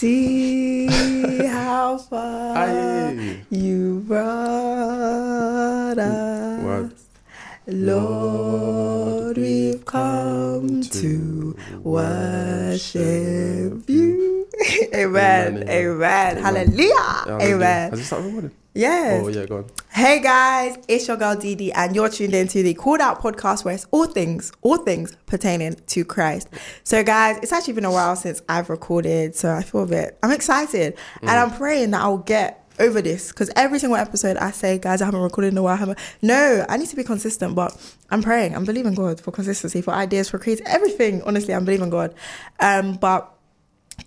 see how far you brought us. Lord, we've come to worship you. Amen. Amen. Hallelujah. Amen. Has it started recording? Yes. Oh, yeah, go on. Hey, guys. It's your girl, Didi, and you're tuned into the Called Out Podcast, where it's all things pertaining to Christ. So, guys, it's actually been a while since I've recorded, so I feel a bit... I'm excited, and I'm praying that I'll get over this, because every single episode I say, guys, I haven't recorded in a while. I need to be consistent, but I'm praying. I'm believing God for consistency, for ideas, for creating everything. Honestly, I'm believing God. But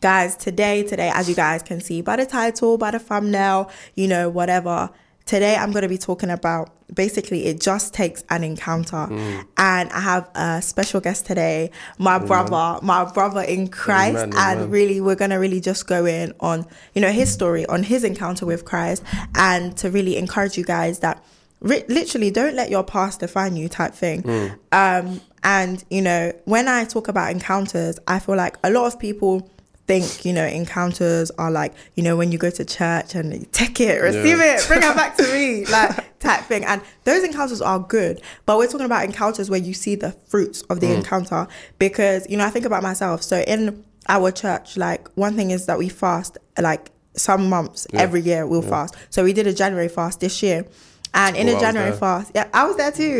guys, today, as you guys can see by the title, by the thumbnail, you know, whatever, today I'm going to be talking about, basically, it just takes an encounter. And I have a special guest today, my brother in Christ. Amen. Really, we're going to really just go in on, you know, his story, on his encounter with Christ, and to really encourage you guys that literally don't let your past define you type thing. And, you know, when I talk about encounters, I feel like a lot of people think, you know, encounters are like, you know, when you go to church and you take it, receive it, bring it back to me, like type thing. And those encounters are good, but we're talking about encounters where you see the fruits of the encounter. Because, you know, I think about myself. So in our church, like, one thing is that we fast, like, some months every year we'll fast. So we did a January fast this year, and in a January fast, I was there too.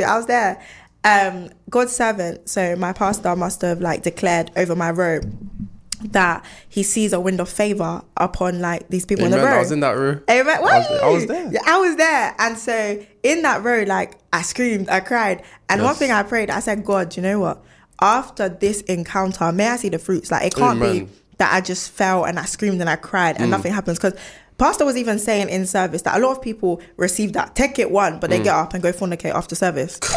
God's servant, so my pastor must have like declared over my robe that he sees a wind of favor upon like these people in the road. I was in that room. Amen. I was there. Yeah, I was there. And so in that road, like, I screamed, I cried. And one thing I prayed, I said, God, you know what? After this encounter, may I see the fruits. Like, it can't be that I just fell and I screamed and I cried and nothing happens. Because pastor was even saying in service that a lot of people receive that ticket one, but they get up and go fornicate after service. Do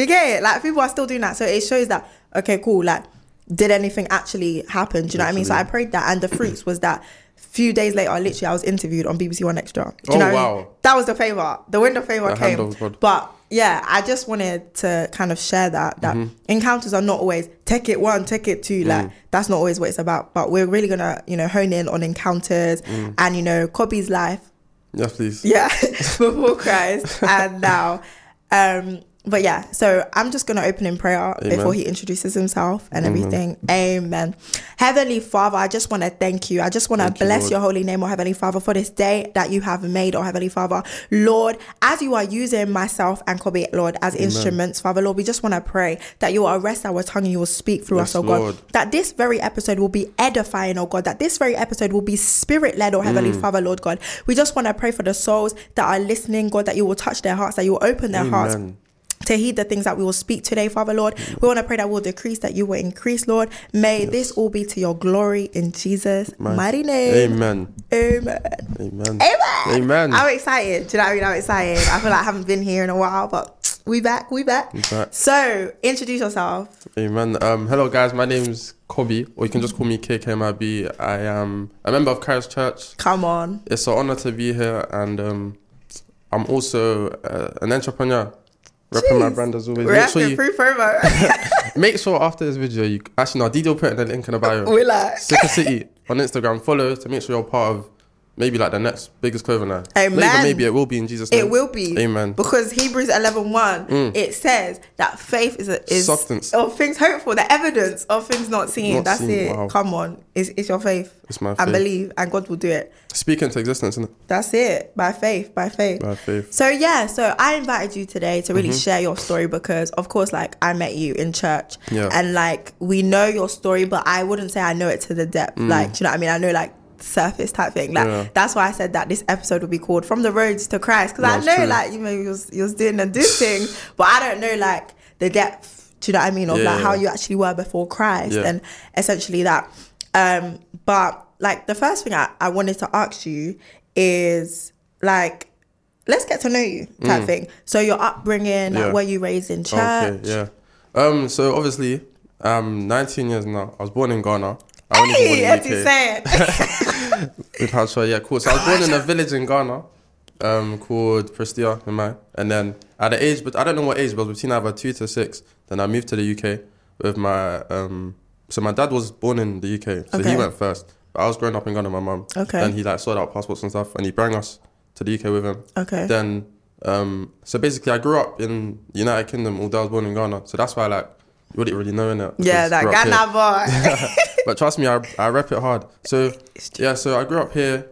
you get it? Like, people are still doing that. So it shows that, okay, cool, like, did anything actually happen? Do you know what I mean? So I prayed that, and the fruits was that few days later, literally, I was interviewed on BBC One Extra. Do you know what I mean? That was the favor. The wind of favor came. But yeah, I just wanted to kind of share that encounters are not always take it one, take it two. Like, that's not always what it's about. But we're really gonna, you know, hone in on encounters and, you know, Kobby's life. Yes, please. Yeah, before Christ and now. But yeah, so I'm just going to open in prayer before he introduces himself and everything. Amen. Heavenly Father, I just want to thank you. I just want to bless your holy name, oh Heavenly Father, for this day that you have made, oh Heavenly Father. Lord, as you are using myself and Kobby, Lord, as instruments, Father, Lord, we just want to pray that you will arrest our tongue and you will speak through us, oh God. Lord. That this very episode will be edifying, oh God. That this very episode will be spirit-led, oh Heavenly Father, Lord God. We just want to pray for the souls that are listening, God, that you will touch their hearts, that you will open their hearts to heed the things that we will speak today, Father, Lord. We want to pray that we'll decrease, that you will increase, Lord. May this all be to your glory in Jesus' mighty name. Amen. Amen. Amen. Amen. I'm excited. Do you know what I mean? I'm excited. I feel like I haven't been here in a while, but we back. So, introduce yourself. Amen. Hello, guys. My name's Kobby, or you can just call me KKMIB. I am a member of Karis Church. Come on. It's an honor to be here, and I'm also an entrepreneur. Repping my brand as always. Make sure after this video, you actually, Didi will put in the link in the bio. Sicker City on Instagram. Follow to make sure you're part of maybe like the next biggest clothing line. Amen. Maybe it will be in Jesus' name. It will be. Amen. Because Hebrews 11:1, it says that faith is substance of things hopeful, the evidence of things not seen. That's it. Wow. Come on, it's your faith. It's my faith. And believe, and God will do it. Speak into existence, isn't it? That's it. By faith. So yeah, so I invited you today to really share your story, because of course, like, I met you in church and like, we know your story, but I wouldn't say I know it to the depth. Like, do you know what I mean? I know like surface type thing. Like, that's why I said that this episode would be called From the Roads to Christ, because I know like, you know, you was doing and doing things, but I don't know like the depth, do you know what I mean, of like how you actually were before Christ and essentially that. But like, the first thing I wanted to ask you is like, let's get to know you type thing. So your upbringing, like, were you raised in church? So obviously, 19 years now. I was born in Ghana. Hey, that's insane. So I was born in a village in Ghana called Pristia, and then at the age, but I don't know what age, but between either 2 to 6, then I moved to the UK with my. So my dad was born in the UK, so he went first. I was growing up in Ghana with my mum. Okay. Then he like sorted out passports and stuff, and he brought us to the UK with him. Okay. Then, so basically I grew up in the United Kingdom, although I was born in Ghana. So that's why like, you wouldn't really know, innit? Yeah, that Ghana boy. But trust me, I rep it hard. So yeah, so I grew up here.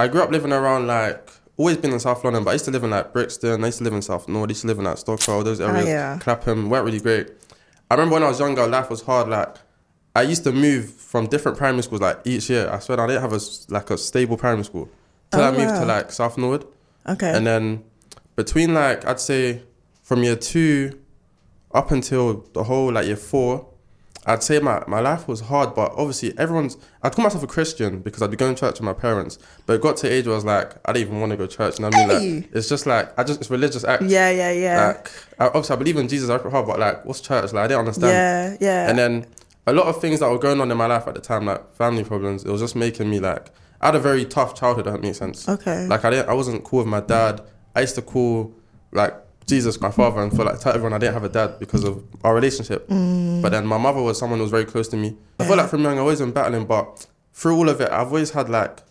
I grew up living around like, always been in South London, but I used to live in like Brixton, I used to live in South Norwood, I used to live in like Stockwell, those areas, Clapham, weren't really great. I remember when I was younger, life was hard. Like, I used to move from different primary schools like each year. I swear I didn't have a stable primary school. Till I moved to like South Norwood. Okay. And then between like, I'd say from year 2 up until the whole like year 4, I'd say my life was hard, but obviously I'd call myself a Christian because I'd be going to church with my parents, but it got to an age where I was like, I didn't even want to go to church. You know what I mean? Like, it's just like, it's religious act. Yeah. Like, obviously I believe in Jesus, I pray hard, but like, what's church? Like, I didn't understand. Yeah. And then a lot of things that were going on in my life at the time, like family problems, it was just making me like, I had a very tough childhood, if that makes sense. Okay. Like I wasn't cool with my dad. I used to call like Jesus my father and feel like to everyone I didn't have a dad because of our relationship. But then my mother was someone who was very close to me. I feel like from young I've always been battling, but through all of it I've always had like,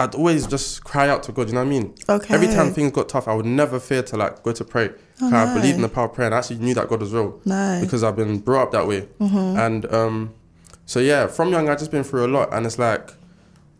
I'd always just cry out to God, you know what I mean? Okay. Every time things got tough I would never fear to like go to pray. I believed in the power of prayer and I actually knew that God was real. Nice. Because I've been brought up that way. And so yeah, from young I've just been through a lot, and it's like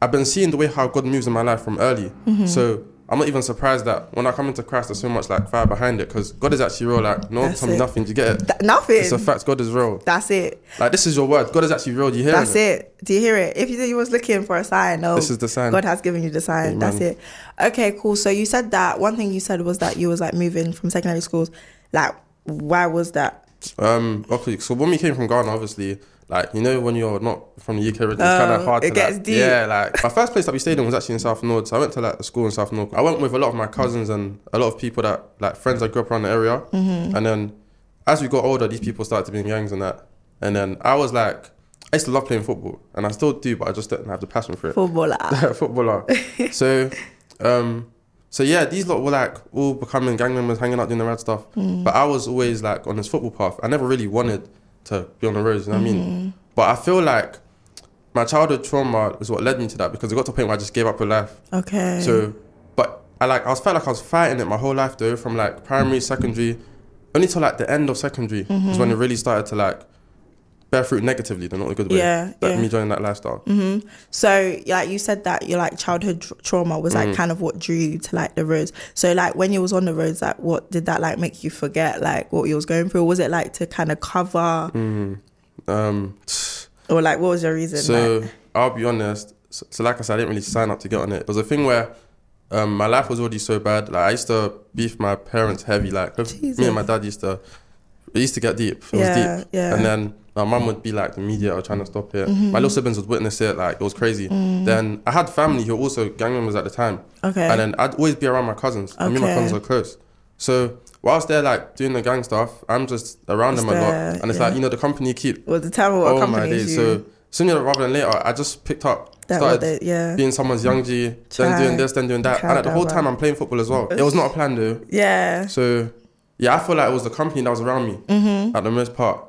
I've been seeing the way how God moves in my life from early. So I'm not even surprised that when I come into Christ, there's so much like fire behind it because God is actually real. Like, no one told me nothing. Do you get it? Nothing. It's a fact. God is real. That's it. Like, this is your word. God is actually real. Do you hear it? That's it. Do you hear it? If you was looking for a sign, this is the sign. God has given you the sign. Amen. That's it. Okay, cool. So you said that one thing you said was that you was like moving from secondary schools. Like, why was that? Okay. So when we came from Ghana, obviously, like, you know, when you're not from the UK, it's kind of hard to... It gets deep. Yeah, like, my first place that we stayed in was actually in South Norwood. So I went to, like, a school in South Norwood. I went with a lot of my cousins and a lot of people that, like, friends I grew up around the area. And then as we got older, these people started to be in gangs and that. And then I was, like... I used to love playing football. And I still do, but I just don't have the passion for it. Footballer. So, yeah, these lot were, like, all becoming gang members, hanging out, doing the rad stuff. But I was always, like, on this football path. I never really wanted... to be on the roads, you know what I mean? But I feel like my childhood trauma is what led me to that because it got to a point where I just gave up with life. Okay. So, but I felt like I was fighting it my whole life though, from like primary, secondary, only till like the end of secondary is when it really started to like bear fruit negatively, not in a good way. Me joining that lifestyle. So like you said that your like childhood trauma was like kind of what drew you to like the roads. So like when you was on the roads, like what did that like make you forget like what you was going through? Was it like to kind of cover? Or like what was your reason? So like? I'll be honest. So like I said, I didn't really sign up to get on it. It was a thing where my life was already so bad. Like I used to beef my parents heavy. Like me and my dad used to get deep. It was deep. Yeah. And then my mum would be like the mediator trying to stop it. My little siblings would witness it, like it was crazy. Then I had family who were also gang members at the time. Okay. And then I'd always be around my cousins. Okay. And me and my cousins were close. So whilst they're like doing the gang stuff, I'm just around them a lot. And it's like, you know, the company keep... Well, the time will accompany you. So sooner rather than later, I just picked up, being someone's young G, then doing this, then doing that. And like, the whole time I'm playing football as well. It was not a plan though. Yeah. So yeah, I feel like it was the company that was around me at the most part.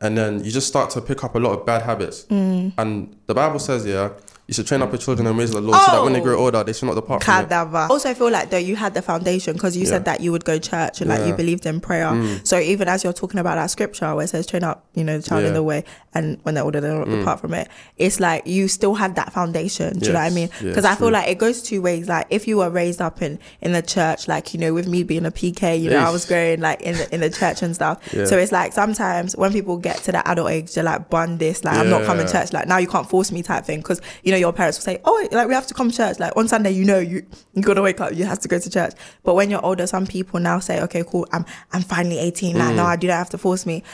And then you just start to pick up a lot of bad habits. And the Bible says, you should train up your children and raise the Lord so that when they grow older, they should not depart from it. Also, I feel like, though, you had the foundation because you said that you would go to church and, like, you believed in prayer. So even as you're talking about that scripture where it says, train up, you know, the child in the way and when they're older, they'll not depart from it. It's like you still had that foundation. Do you know what I mean? Because I feel like it goes two ways. Like, if you were raised up in the church, like, you know, with me being a PK, you know, I was growing, like, in the church and stuff. So it's like sometimes when people get to that adult age, they're like, bun this, like, I'm not coming to church, like, now you can't force me type thing. Because, you know, your parents will say, oh, like, we have to come to church. Like, on Sunday, you know, you got to wake up, you have to go to church. But when you're older, some people now say, okay, cool, I'm finally 18. Like, no, I do not have to force me.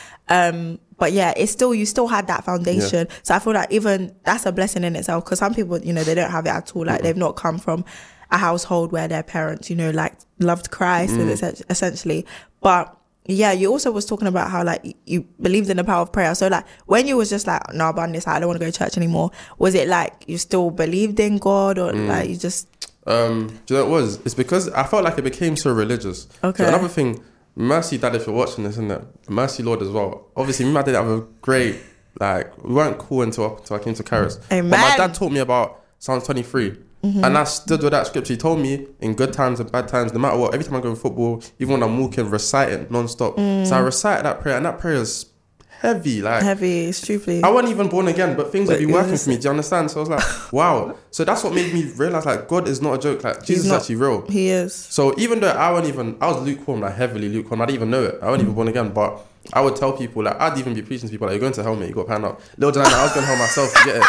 But yeah, it's still, you still had that foundation. Yeah. So I feel like even that's a blessing in itself because some people, you know, they don't have it at all. Like, they've not come from a household where their parents, you know, like, loved Christ and essentially. But yeah, you also was talking about how, like, you believed in the power of prayer. So, like, when you was just like, no, about this, I don't want to go to church anymore. Was it, like, you still believed in God or, like, you just... do you know what it was? It's because I felt like it became so religious. Okay. So another thing, mercy, Dad, if you're watching this, isn't it? Mercy, Lord, as well. Obviously, me and my dad have a great Like, we weren't cool until I came to Karis. Amen. But my dad taught me about Psalms 23. Mm-hmm. And I stood with that scripture. He told me in good times and bad times, no matter what, every time I go to football, even when I'm walking, reciting non-stop. So I recited that prayer, and that prayer is heavy. It's I wasn't even born again, but things have been working for me. Do you understand? So I was like, wow. So that's what made me realise, like, God is not a joke. Like, Jesus is actually real. He is. So even though I was lukewarm, like heavily lukewarm. I didn't even know it. I wasn't even born again, but I would tell people, like, I'd even be preaching to people, like, you're going to hell, mate, you got to pan up. Little did I know, I was going to hell myself to get it.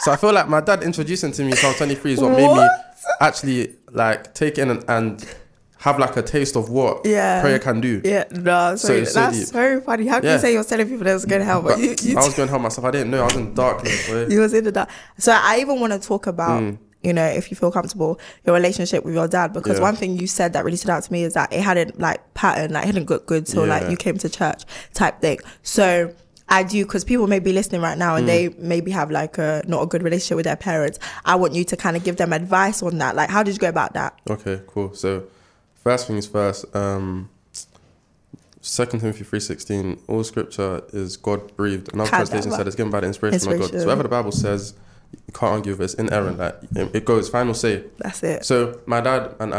So I feel like my dad introducing to me Psalm 23 is what made me actually, like, take in and have, like, a taste of what prayer can do. Yeah, no, so that's so funny. How can you say you're telling people that was going to hell? But I was going to hell myself. I didn't know. I was in darkness. You was in the dark. So I even want to talk about, you know, if you feel comfortable, your relationship with your dad, because one thing you said that really stood out to me is that it hadn't, like, patterned, like, it hadn't got good till, like, you came to church type thing. So I do, because people may be listening right now and they maybe have like not a good relationship with their parents. I want you to kind of give them advice on that. Like, how did you go about that? Okay, cool. So first things first, 2 Timothy 3:16, all scripture is God breathed. Another translation said it's given by the inspiration of God. So whatever the Bible says, you can't argue with it. It's inerrant. Like, it goes final say. That's it. So my dad and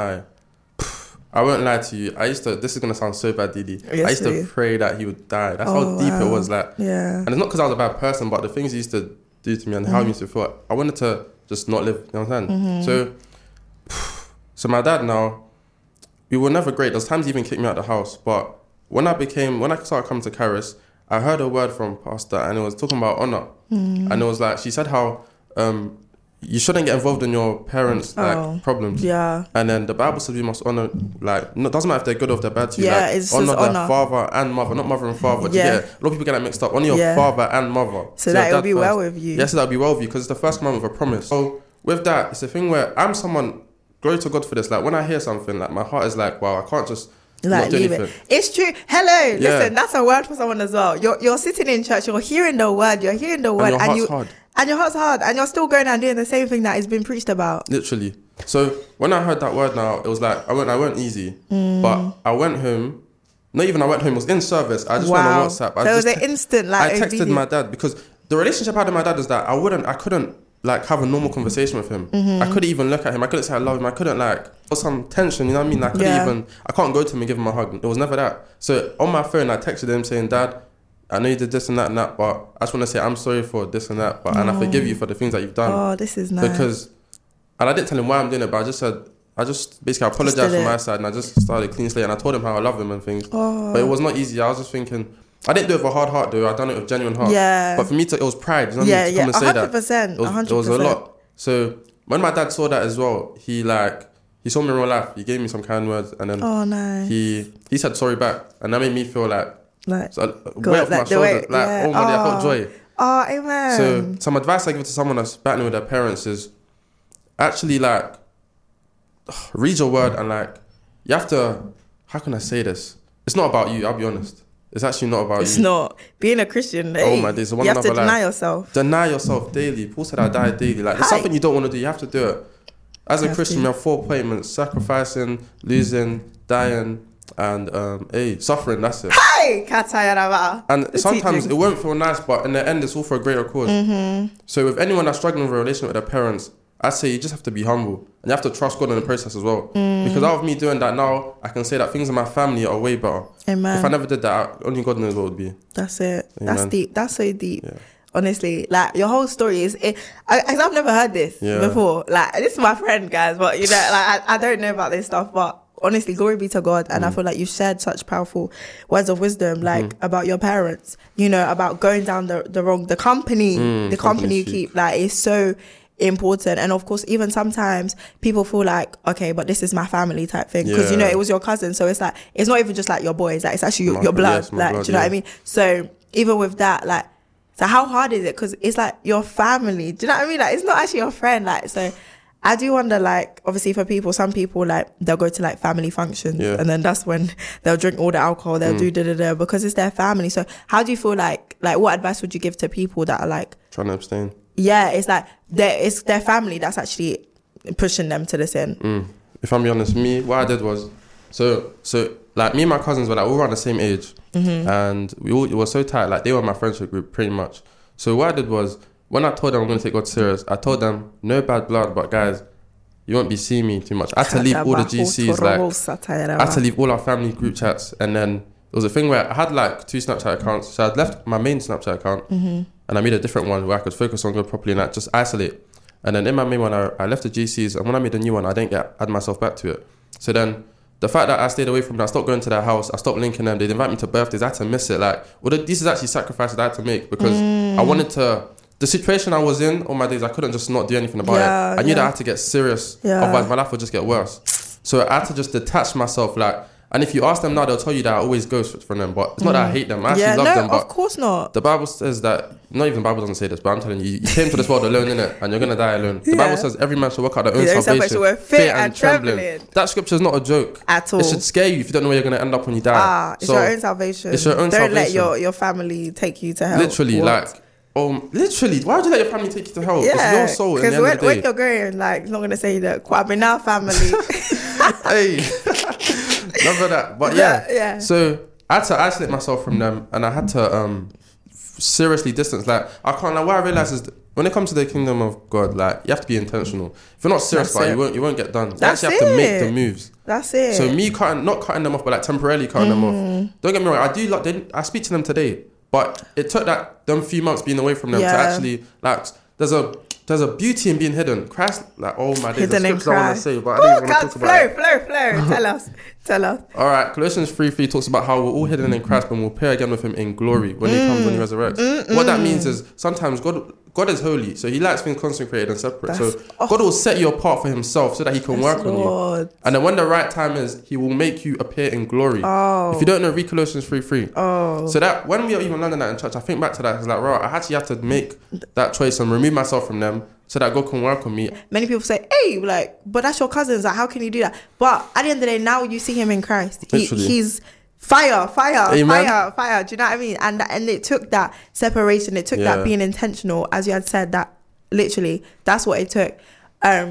I won't lie to you. I used to, this is going to sound so bad, Didi. Yes, I used to pray that he would die. That's how deep it was. Like, and it's not because I was a bad person, but the things he used to do to me and how he used to feel, I wanted to just not live. You know what I'm saying? So my dad now, we were never great. There's times he even kicked me out of the house. But when I started coming to Karis, I heard a word from Pastor and it was talking about honor. And it was like, she said how, you shouldn't get involved in your parents' problems. Yeah. And then the Bible says we must honor, like, no, it doesn't matter if they're good or if they're bad to you. Yeah, like, it's honor their father and mother, not mother and father. Yeah. A lot of people get that mixed up. Honor your father and mother. So that will be well with you. Yes, that'll be well with you because it's the first commandment with a promise. So with that, it's a thing where I'm someone, glory to God for this. Like, when I hear something, like, my heart is like, wow, I can't just leave it. It's true. Hello, listen, that's a word for someone as well. You're sitting in church, you're hearing the word, and your heart's hard. And your heart's hard, and you're still going and doing the same thing that has been preached about. Literally. So when I heard that word now, it was like, I went easy. But I went home. Not even I went home, it was in service. I just went on WhatsApp. So it was an instant, like, I texted my dad, because the relationship I had with my dad is that I couldn't like, have a normal conversation with him. I couldn't even look at him. I couldn't say I love him. I couldn't, like, put some tension, you know what I mean? I couldn't even, I can't go to him and give him a hug. It was never that. So on my phone, I texted him saying, Dad, I know you did this and that, but I just want to say I'm sorry for this and that, but and I forgive you for the things that you've done. Oh, this is nice. Because, and I didn't tell him why I'm doing it, but I just said, I apologized from my side and I just started clean slate and I told him how I love him and things. But it was not easy. I was just thinking, I didn't do it with a hard heart though. I done it with genuine heart. Yeah. But for me, it was pride. You know what I mean? To come and say that. 100%. It was a lot. So when my dad saw that as well, he saw me in real life. He gave me some kind words and then he said sorry back. And that made me feel like so weight off my shoulders. Like, oh my God, I felt joy. Oh, amen. So some advice I give to someone that's battling with their parents is actually, like, read your word and, like, you have to, how can I say this? It's not about you, I'll be honest. It's actually not about you. It's not. Being a Christian, oh my days, you have to deny yourself. Deny yourself daily. Paul said I die daily. Like, it's something you don't want to do. You have to do it. As a Christian, you have 4 appointments. Sacrificing, losing, dying, and suffering. That's it. And sometimes it won't feel nice, but in the end, it's all for a greater cause. So if anyone that's struggling with a relationship with their parents, I say you just have to be humble and you have to trust God in the process as well. Because out of me doing that now, I can say that things in my family are way better. Amen. If I never did that, only God knows what would be. That's it. Amen. That's deep. That's so deep. Yeah. Honestly, like, your whole story is, I've never heard this before. Like, this is my friend, guys, but you know, like, I don't know about this stuff, but honestly, glory be to God. And I feel like you shared such powerful words of wisdom, like, about your parents, you know, about going down the company you keep, like, it's so important. And of course, even sometimes people feel like, okay, but this is my family type thing, because you know, it was your cousin, so it's like, it's not even just like your boys, like, it's actually your blood, like, blood, do you know what I mean? So even with that, like, so how hard is it, because it's like your family, do you know what I mean? Like, it's not actually your friend, like, so I do wonder, like, obviously for people, some people, like, they'll go to, like, family functions and then that's when they'll drink all the alcohol, they'll do da-da-da, because it's their family. So how do you feel, like, what advice would you give to people that are, like, trying to abstain? Yeah, it's like it's their family that's actually pushing them to the sin. If I'm being honest, what I did was, so like, me and my cousins were, like, all around the same age, and we were so tight, like, they were my friendship group pretty much. So what I did was, when I told them I'm going to take God serious, I told them, no bad blood, but guys, you won't be seeing me too much. I had to leave all the GCs, like, I had to leave all our family group chats. And then it was a thing where I had like 2 Snapchat accounts. So I'd left my main Snapchat account and I made a different one where I could focus on God properly and like, just isolate. And then in my main one, I left the GCs, and when I made a new one, I didn't add myself back to it. So then the fact that I stayed away from them, I stopped going to their house, I stopped linking them, they'd invite me to birthdays, I had to miss it. Like, well, this is actually sacrifices I had to make because I wanted to... The situation I was in all my days, I couldn't just not do anything about it. I knew that I had to get serious, otherwise my life would just get worse. So I had to just detach myself, like... And if you ask them now, they'll tell you that I always ghost from them. But it's not that I hate them. I actually love them. But of course not. The Bible says that... Not even the Bible doesn't say this, but I'm telling you, you came to this world alone, innit? And you're going to die alone. The Bible says every man should work out their own salvation. Faith and trembling. That scripture is not a joke. At all. It should scare you if you don't know where you're going to end up when you die. It's your own salvation. It's your own salvation. Don't let your family take you to hell. Literally, why would you let your family take you to hell? Yeah, it's your soul in the end of the day. Because when you're going, like, it's not going to say that, I've been our family. Hey... Love that, but yeah. So I had to isolate myself from them, and I had to seriously distance. Like I can't. Like what I realized is, when it comes to the kingdom of God, like you have to be intentional. If you're not serious about it, you won't get done. You actually have to make the moves. That's it. So me not cutting them off, but like temporarily cutting them off. Don't get me wrong. I do like. I speak to them today, but it took them few months being away from them to actually like. There's a beauty in being hidden. Christ, like, oh my days, hidden in Christ. I want to say, but I didn't want to talk about it. Flow. Tell us. All right, Colossians 3:3 talks about how we're all hidden in Christ, but we'll appear again with him in glory when he comes, when he resurrects. What that means is sometimes God is holy, so he likes being consecrated and separate. God will set you apart for himself so that he can work on you. And then when the right time is, he will make you appear in glory. If you don't know, read Colossians 3:3. So that when we are even learning that in church, I think back to that. It's like, right, I actually have to make that choice and remove myself from them so that God can work on me. Many people say, hey, like, but that's your cousins. Like, how can you do that? But at the end of the day, now you see him in Christ. He's... Fire, amen. Fire. Do you know what I mean? And it took that separation. It took that being intentional, as you had said, that literally, that's what it took.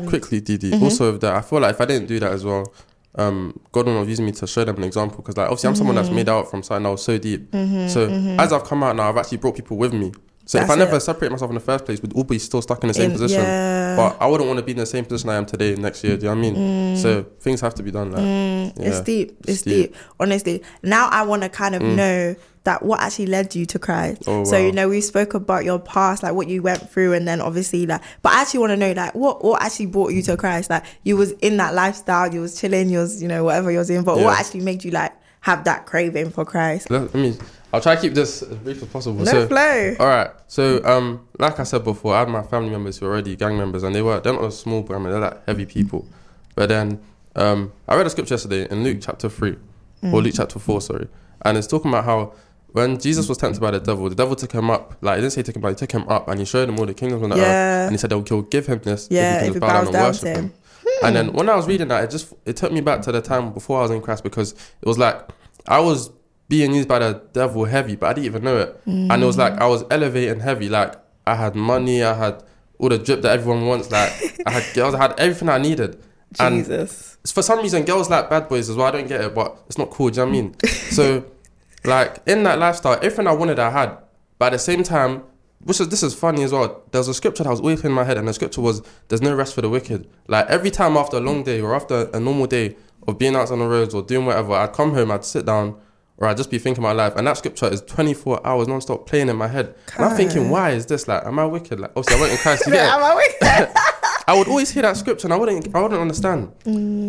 Quickly, Didi. Also with that, I feel like if I didn't do that as well, God would have used me to show them an example. Because like, obviously, I'm someone that's made out from something that was so deep. As I've come out now, I've actually brought people with me. So that's if I never separated myself in the first place, we'd all be still stuck in the same position. Yeah. But I wouldn't want to be in the same position I am today next year. Do you know what I mean? So things have to be done. Like, it's deep. It's deep. Honestly, now I want to kind of know that what actually led you to Christ. Oh, so, you know, we spoke about your past, like what you went through. And then obviously like, but I actually want to know like what actually brought you to Christ? Like you was in that lifestyle, you was chilling, you was, you know, whatever you was in, but what actually made you like have that craving for Christ? I'll try to keep this as brief as possible. Flow. All right. So, like I said before, I had my family members who were already gang members, and they're not a small family, they're like heavy people. But then, I read a scripture yesterday in Luke chapter 3, or Luke chapter 4, sorry. And it's talking about how when Jesus was tempted by the devil took him up. Like, he didn't say took him up, he took him up, and he showed him all the kingdoms on the earth. And he said, he'll give him this if he bows down and worship him. And then when I was reading that, it took me back to the time before I was in Christ, because it was like, I was being used by the devil heavy, but I didn't even know it. And it was like I was elevating heavy. Like I had money, I had all the drip that everyone wants. Like I had girls, I had everything I needed. Jesus. And for some reason, girls like bad boys as well. I don't get it, but it's not cool. Do you know what I mean? So, like in that lifestyle, everything I wanted, I had. But at the same time, this is funny as well. There's a scripture that was always in my head, and the scripture was, "There's no rest for the wicked." Like every time after a long day or after a normal day of being out on the roads or doing whatever, I'd come home, I'd sit down. Or I'd just be thinking about life. And that scripture is 24 hours non-stop playing in my head. And I'm thinking, why is this? Like, am I wicked? Like, obviously, I went in Christ. Am I wicked? I would always hear that scripture and I wouldn't understand.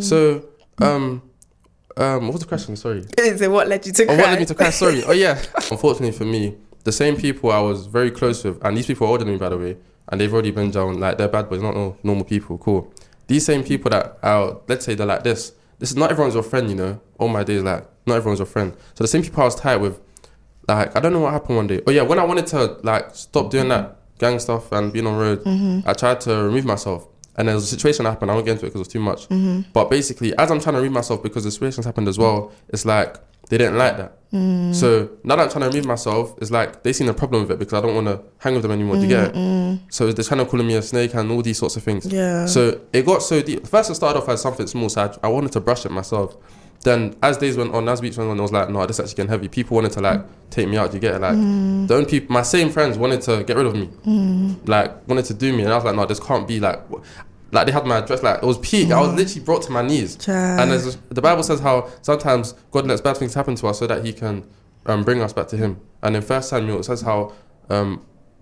So, what was the question? Sorry. So what led you to Christ? What led me to Christ? Sorry. Unfortunately for me, the same people I was very close with, and these people are older than me, by the way, and they've already been down, like, they're bad boys, not normal people, cool. These same people that are, let's say they're like this. This is not everyone's your friend, you know. All my days, like, not everyone's your friend. So the same people I was tight with, like, I don't know what happened one day. Oh yeah, when I wanted to, like, stop doing that gang stuff and being on road, I tried to remove myself. And there was a situation that happened. I won't get into it because it was too much. But basically, as I'm trying to remove myself, because the situations happened as well, it's like, they didn't like that. So now that I'm trying to remove myself, it's like, they seen the problem with it because I don't want to hang with them anymore, do you get it? So they're trying to call me a snake and all these sorts of things. So it got so deep. First it started off as something small, so I wanted to brush it myself. Then as days went on, as weeks went on, I was like, no, this is actually getting heavy. People wanted to like take me out, you get it? Like the only people, my same friends wanted to get rid of me, like wanted to do me. And I was like, no, this can't be like they had my address, like it was peak. I was literally brought to my knees. And there's, the Bible says how sometimes God lets bad things happen to us so that he can bring us back to him. And in 1 Samuel, it says how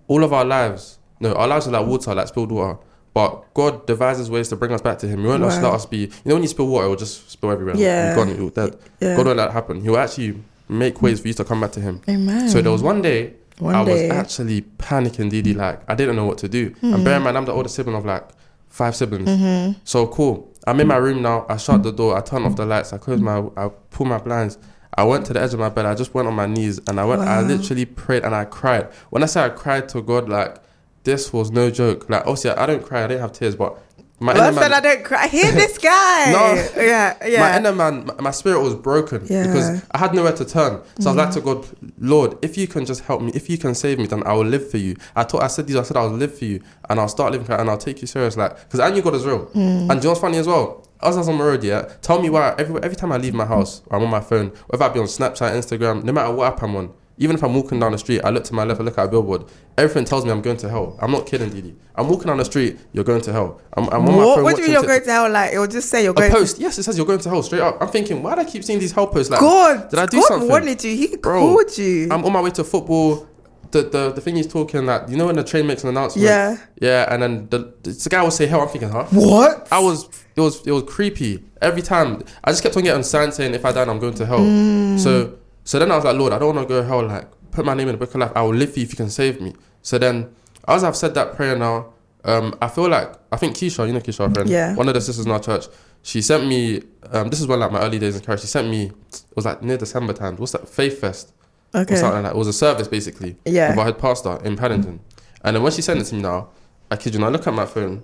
all of our lives, no, our lives are like water, like spilled water. But God devises ways to bring us back to him. He won't just let us be... You know when you spill water, it will just spill everywhere. Yeah. You're gone, you're dead. Yeah. God won't let that happen. He will actually make ways for you to come back to him. Amen. So there was one day, I was actually panicking, Didi. Like, I didn't know what to do. And bear in mind, I'm the oldest sibling of like 5 siblings. So cool. I'm in my room now. I shut the door. I turned off the lights. I closed my... I pulled my blinds. I went to the edge of my bed. I just went on my knees. And I went... I literally prayed and I cried. When I say I cried to God, like... This was no joke. Like, obviously, I don't cry. I don't have tears, but... I don't cry. Hear this guy. No. Yeah. My inner man, my spirit was broken because I had nowhere to turn. So I was like to God, Lord, if you can just help me, if you can save me, then I will live for you. I said I'll live for you and I'll start living for you and I'll take you serious. Like, because I knew God is real. And you know what's funny as well? As I was on the road, yeah, tell me why every time I leave my house, I'm on my phone, whether I be on Snapchat, Instagram, no matter what app I'm on. Even if I'm walking down the street, I look to my left, I look at a billboard. Everything tells me I'm going to hell. I'm not kidding, Didi. I'm walking down the street, you're going to hell. I'm on my phone. What do you mean you're going to hell? Like, it'll just say you're going to hell. A post. Yes, it says you're going to hell straight up. I'm thinking, why do I keep seeing these hell posts? Like, God, did I do something? God wanted you. He called you. I'm on my way to football. The thing he's talking, like, you know when the train makes an announcement? Yeah. Yeah, and then the guy will say hell. I'm thinking, huh? What? It was creepy. Every time. I just kept on getting signs saying, if I die, I'm going to hell. So then I was like, Lord, I don't want to go to hell. Like, put my name in the book of life. I will live for you if you can save me. So then, as I've said that prayer now, I think Keisha, you know Keisha, our friend? Yeah. One of the sisters in our church, she sent me, this is one of like, my early days in Karis. She sent me, it was like near December time. What's that? Faith Fest. Okay. Or something like that. It was a service, basically. Yeah. With our head pastor in Paddington. And then when she sent it to me now, I kid you not, I look at my phone.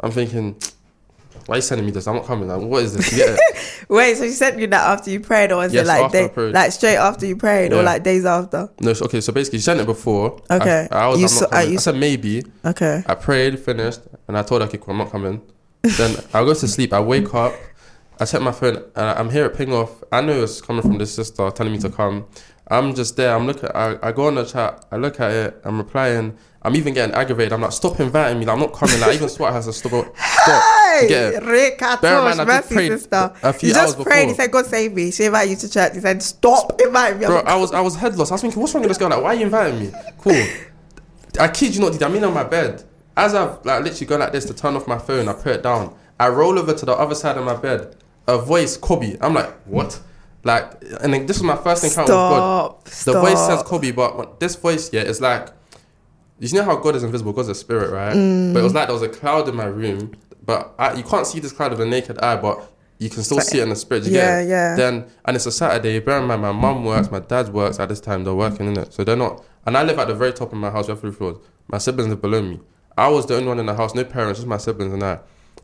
I'm thinking... Why are you sending me this? I'm not coming. Like, what is this? Yeah. Wait, so she sent you that after you prayed, or was it like straight after you prayed, or like days after? No, okay. So basically, she sent it before. Okay. I said maybe. Okay. I prayed, finished, and I told her, "Okay, cool, I'm not coming." Then I go to sleep. I wake up. I check my phone, and I'm here at ping off. I know it's coming from this sister telling me to come. I'm just there. I'm looking. I go on the chat. I look at it. I'm replying. I'm even getting aggravated. I'm like, stop inviting me. Like, I'm not coming. Like, I even swat has to stop. Hey, Rick, mercy sister. You just prayed. He said, God save me. She invited you to church. He said, stop inviting me. Bro, I was headless. I was thinking, what's wrong with this girl? Like, why are you inviting me? Cool. I kid you not, did I mean on my bed? As I've like literally gone like this to turn off my phone, I put it down. I roll over to the other side of my bed. A voice, Kobby. I'm like, what? Like, and then this was my first encounter with God. The voice says Kobby, but this voice, yeah, it's like, you know how God is invisible, God's a spirit, right? But it was like there was a cloud in my room, but you can't see this cloud with a naked eye, but you can still see it in the spirit. You get it? Then, and it's a Saturday, bear in mind, my mum works, my dad works at this time, they're working in it. So they're not, and I live at the very top of my house, we have 3 floors. My siblings are below me. I was the only one in the house, no parents, just my siblings and I.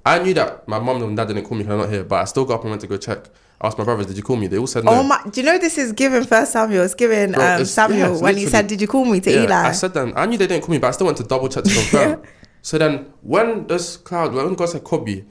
I knew that my mum and dad didn't call me because they're not here, but I still got up and went to go check. I asked my brothers, did you call me? They all said no. Oh my, do you know this is given 1 Samuel? It's given Samuel when he said, did you call me to Eli? I said then, I knew they didn't call me, but I still went to double check to confirm. So then when this cloud, when God said Kobby,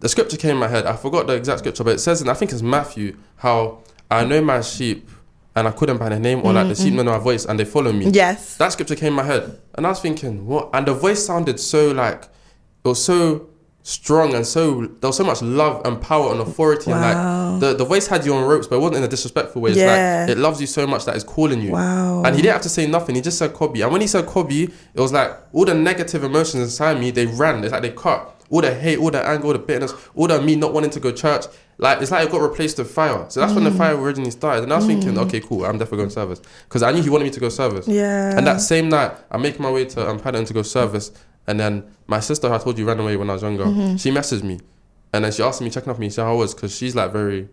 the scripture came in my head. I forgot the exact scripture, but it says, and I think it's Matthew, how I know my sheep and I call them by their name, or like the sheep know my voice and they follow me. Yes. That scripture came in my head. And I was thinking, what? And the voice sounded so like, it was so... strong, and so there was so much love and power and authority, and like the voice had you on ropes, but it wasn't in a disrespectful way. It's like it loves you so much that it's calling you. And he didn't have to say nothing. He just said Kobby, and when he said Kobby, it was like all the negative emotions inside me, they ran. It's like they cut all the hate, all the anger, all the bitterness, all the me not wanting to go to church. Like it's like it got replaced with fire. So that's when the fire originally started. And I was thinking, okay, cool, I'm definitely going to service, because I knew he wanted me to go service. And that same night, I make my way to Paddington to go service. And then my sister, who I told you ran away when I was younger, she messaged me. And then she asked me, checking up on me, see how I was, because she's like very,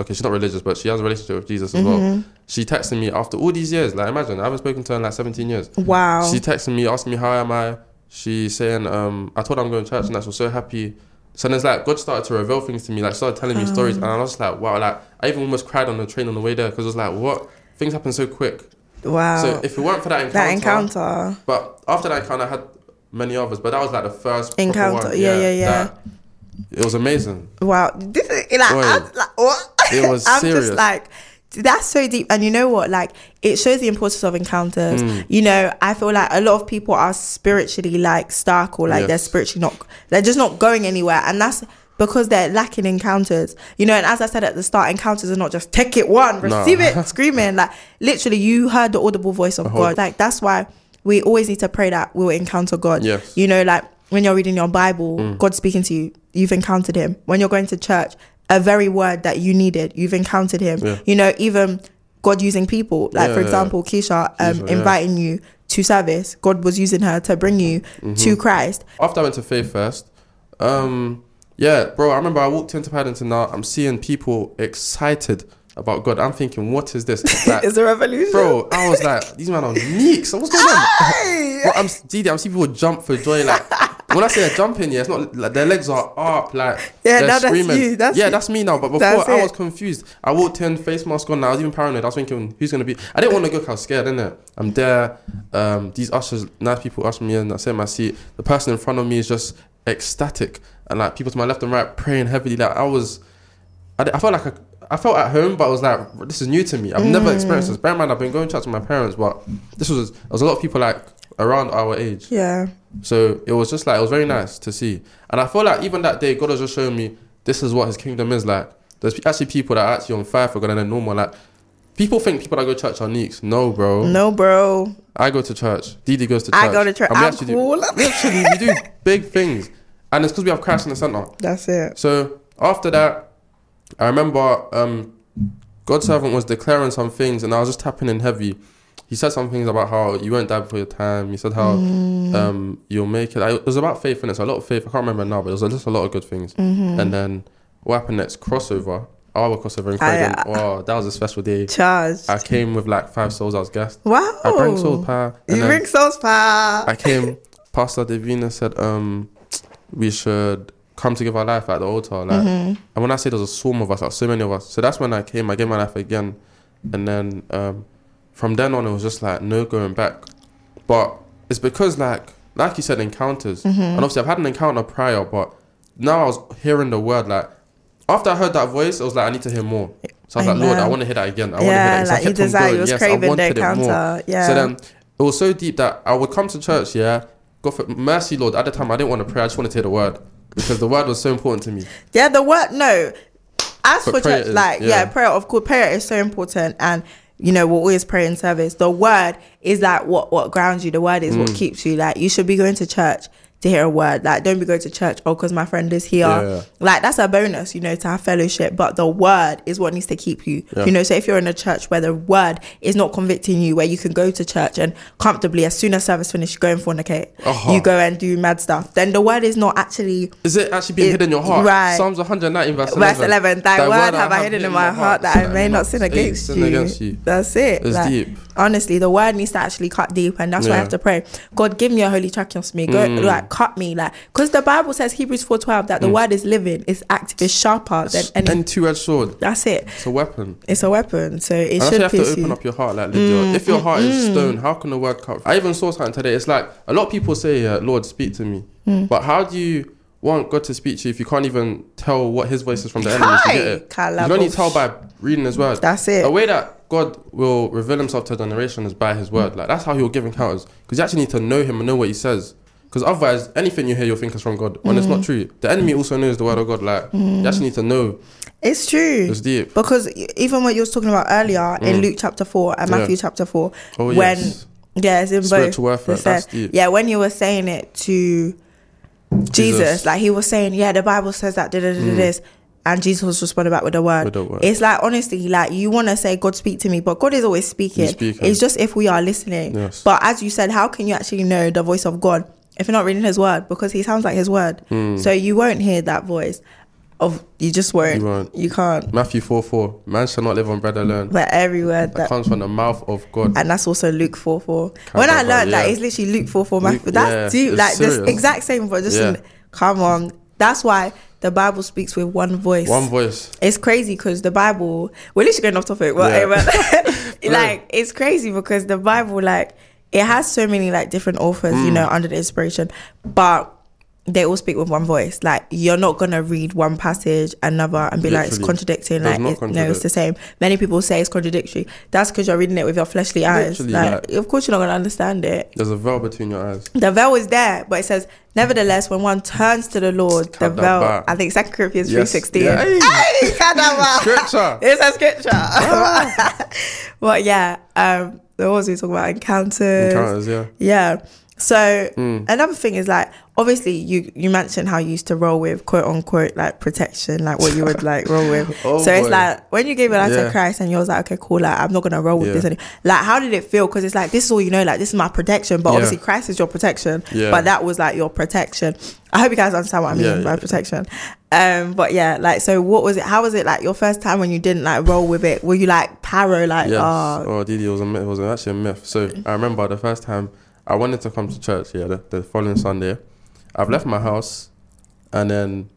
okay, she's not religious, but she has a relationship with Jesus as well. She texted me after all these years. Like, imagine, I haven't spoken to her in like 17 years. Wow. She texted me, asked me, how am I? She's saying, I told her I'm going to church, and she was so happy. So then it's like, God started to reveal things to me, like started telling me stories. And I was like, wow, like, I even almost cried on the train on the way there, because it was like, what? Things happen so quick. Wow. So if it weren't for that encounter. But after that encounter, I had many others, but that was like the first encounter. It was amazing. Wow, this is like, what? It was serious. I'm just like, that's so deep. And you know what, like, it shows the importance of encounters. You know, I feel like a lot of people are spiritually like stuck, or like they're spiritually not, they're just not going anywhere, and that's because they're lacking encounters. You know, and as I said at the start, encounters are not just take it one, receive it screaming, like literally you heard the audible voice of God. Like, that's why we always need to pray that we'll encounter God. You know, like when you're reading your Bible, God's speaking to you, you've encountered him. When you're going to church, a very word that you needed, you've encountered him. You know, even God using people, like for example Keisha inviting you to service. God was using her to bring you to Christ. After I went to Faith First, I remember I walked into Paddington. Now I'm seeing people excited about God. I'm thinking, what is this? Like, it's a revolution. Bro, I was like, these men are meek. So what's going on? But I'm seeing people jump for joy. Like, when I say they're jumping, it's not like their legs are up. Like, they're screaming. That's you. That's me now. But before, I was confused. I walked in, face mask on. I was even paranoid. I was thinking, who's going to be? I didn't want to go. I was scared, innit? I'm there. These ushers, nice people usher me in. I sit in my seat. The person in front of me is just ecstatic. And like people to my left and right praying heavily. Like I felt at home, but I was like, this is new to me. I've never experienced this. Bear in mind, I've been going to church with my parents, but there was a lot of people like around our age. Yeah. So it was just like, it was very nice to see. And I feel like even that day, God was just showing me, this is what his kingdom is like. There's actually people that are actually on fire for God and they're normal. Like, people think people that go to church are neeks. No, bro. I go to church. Didi goes to church. I go to church. I'm cool. We do big things. And it's because we have Christ in the centre. That's it. So after that, I remember God's servant was declaring some things and I was just tapping in heavy. He said some things about how you won't die before your time. He said how you'll make it. It was about faith in it. So a lot of faith. I can't remember now, but it was just a lot of good things. Mm-hmm. And then what happened next? Crossover. Our crossover in Croydon. Wow, that was a special day. Charged. I came with like 5 souls. I was gassed. Wow. I bring souls, pa. You bring souls, pa. I came. Pastor Davina said, we should come to give our life at the altar. Like, and when I say there's a swarm of us, like so many of us. So that's when I gave my life again. And then from then on, it was just like no going back. But it's because like you said, encounters. And obviously I've had an encounter prior, but now I was hearing the word. Like after I heard that voice, it was like, I need to hear more. So I was Lord, I want to hear that again. I want to hear that. Like, so I kept on going. Yes, I wanted it more. Yeah. So then it was so deep that I would come to church, God for mercy, Lord. At the time, I didn't want to pray. I just wanted to hear the word because the word was so important to me. Yeah, the word. No, as but for church, prayer. Of course, prayer is so important, and you know we'll always pray in service. The word is like what grounds you. The word is what keeps you. Like you should be going to church to hear a word. Like don't be going to church because my friend is here. Yeah. Like that's a bonus, you know, to have fellowship. But the word is what needs to keep you. Yeah. You know, so if you're in a church where the word is not convicting you, where you can go to church and comfortably, as soon as service finished, you go and fornicate. You go and do mad stuff. Then the word is not actually. Is it actually being hidden in your heart? Right. Psalms 119 verse 11. Thy word have I hidden in my heart that I may not sin against you. That's it. It's like, deep. Honestly, the word needs to actually cut deep, and that's why I have to pray. God, give me a holy tracheostomy. Me. Go like. Cut me, like, because the Bible says Hebrews 4:12 that the word is living, it's active, it's sharper than any two-edged sword. That's it. It's a weapon. So it should have to open up your heart, like if your heart is stone, how can the word cut? I even saw something today. It's like a lot of people say, Lord, speak to me, but how do you want God to speak to you if you can't even tell what His voice is from the enemy? You get it. You can only tell by reading His word. That's it. The way that God will reveal Himself to a generation is by His word. Like that's how He will give encounters, because you actually need to know Him and know what He says. Because otherwise, anything you hear, you'll think is from God. When it's not true. The enemy also knows the word of God. Like, you actually need to know. It's true. It's deep. Because even what you were talking about earlier, in Luke chapter 4 and Matthew chapter 4. Oh, yes. It's in spiritual both. Warfare, that's deep. Yeah, when you were saying it to Jesus, like he was saying, the Bible says that, this. And Jesus was responding back with the word. It's like, honestly, like you want to say, God speak to me, but God is always speaking. It's just if we are listening. Yes. But as you said, how can you actually know the voice of God if you're not reading His word? Because He sounds like His word. So you won't hear that voice. You just won't. You can't. Matthew 4:4. Man shall not live on bread alone. But every word that comes from the mouth of God. And that's also Luke 4:4. When I learned that, it's literally Luke 4:4. Matthew. That's deep. Like serious. This exact same word. Just come on. That's why the Bible speaks with one voice. One voice. It's crazy because the Bible. We're literally going off topic. Like it's crazy because the Bible, like. It has so many like different authors, you know, under the inspiration. But they all speak with one voice. Like, you're not going to read one passage, another, and be literally, like, it's contradicting. Like, no, it's the same. Many people say it's contradictory. That's because you're reading it with your fleshly eyes. Like, of course you're not going to understand it. There's a veil between your eyes. The veil is there, but it says, nevertheless, when one turns to the Lord, the veil, I think 2 Corinthians 3:16. Yeah. Hey. Scripture. It's a scripture. But yeah, what was we talking about? Encounters, yeah. Yeah. So another thing is, like, obviously you mentioned how you used to roll with quote unquote like protection, like what you would like roll with. It's like when you gave your life to Christ and you was like, okay, cool, like I'm not gonna roll with this anymore. Like, how did it feel? Because it's like, this is all you know, like this is my protection, but obviously Christ is your protection, but that was like your protection. I hope you guys understand what I mean by protection. But yeah, like, so what was it? How was it like your first time when you didn't like roll with it? Were you like paro? Like, Didi, it was actually a myth. So I remember the first time I wanted to come to church, the following Sunday. I've left my house, and then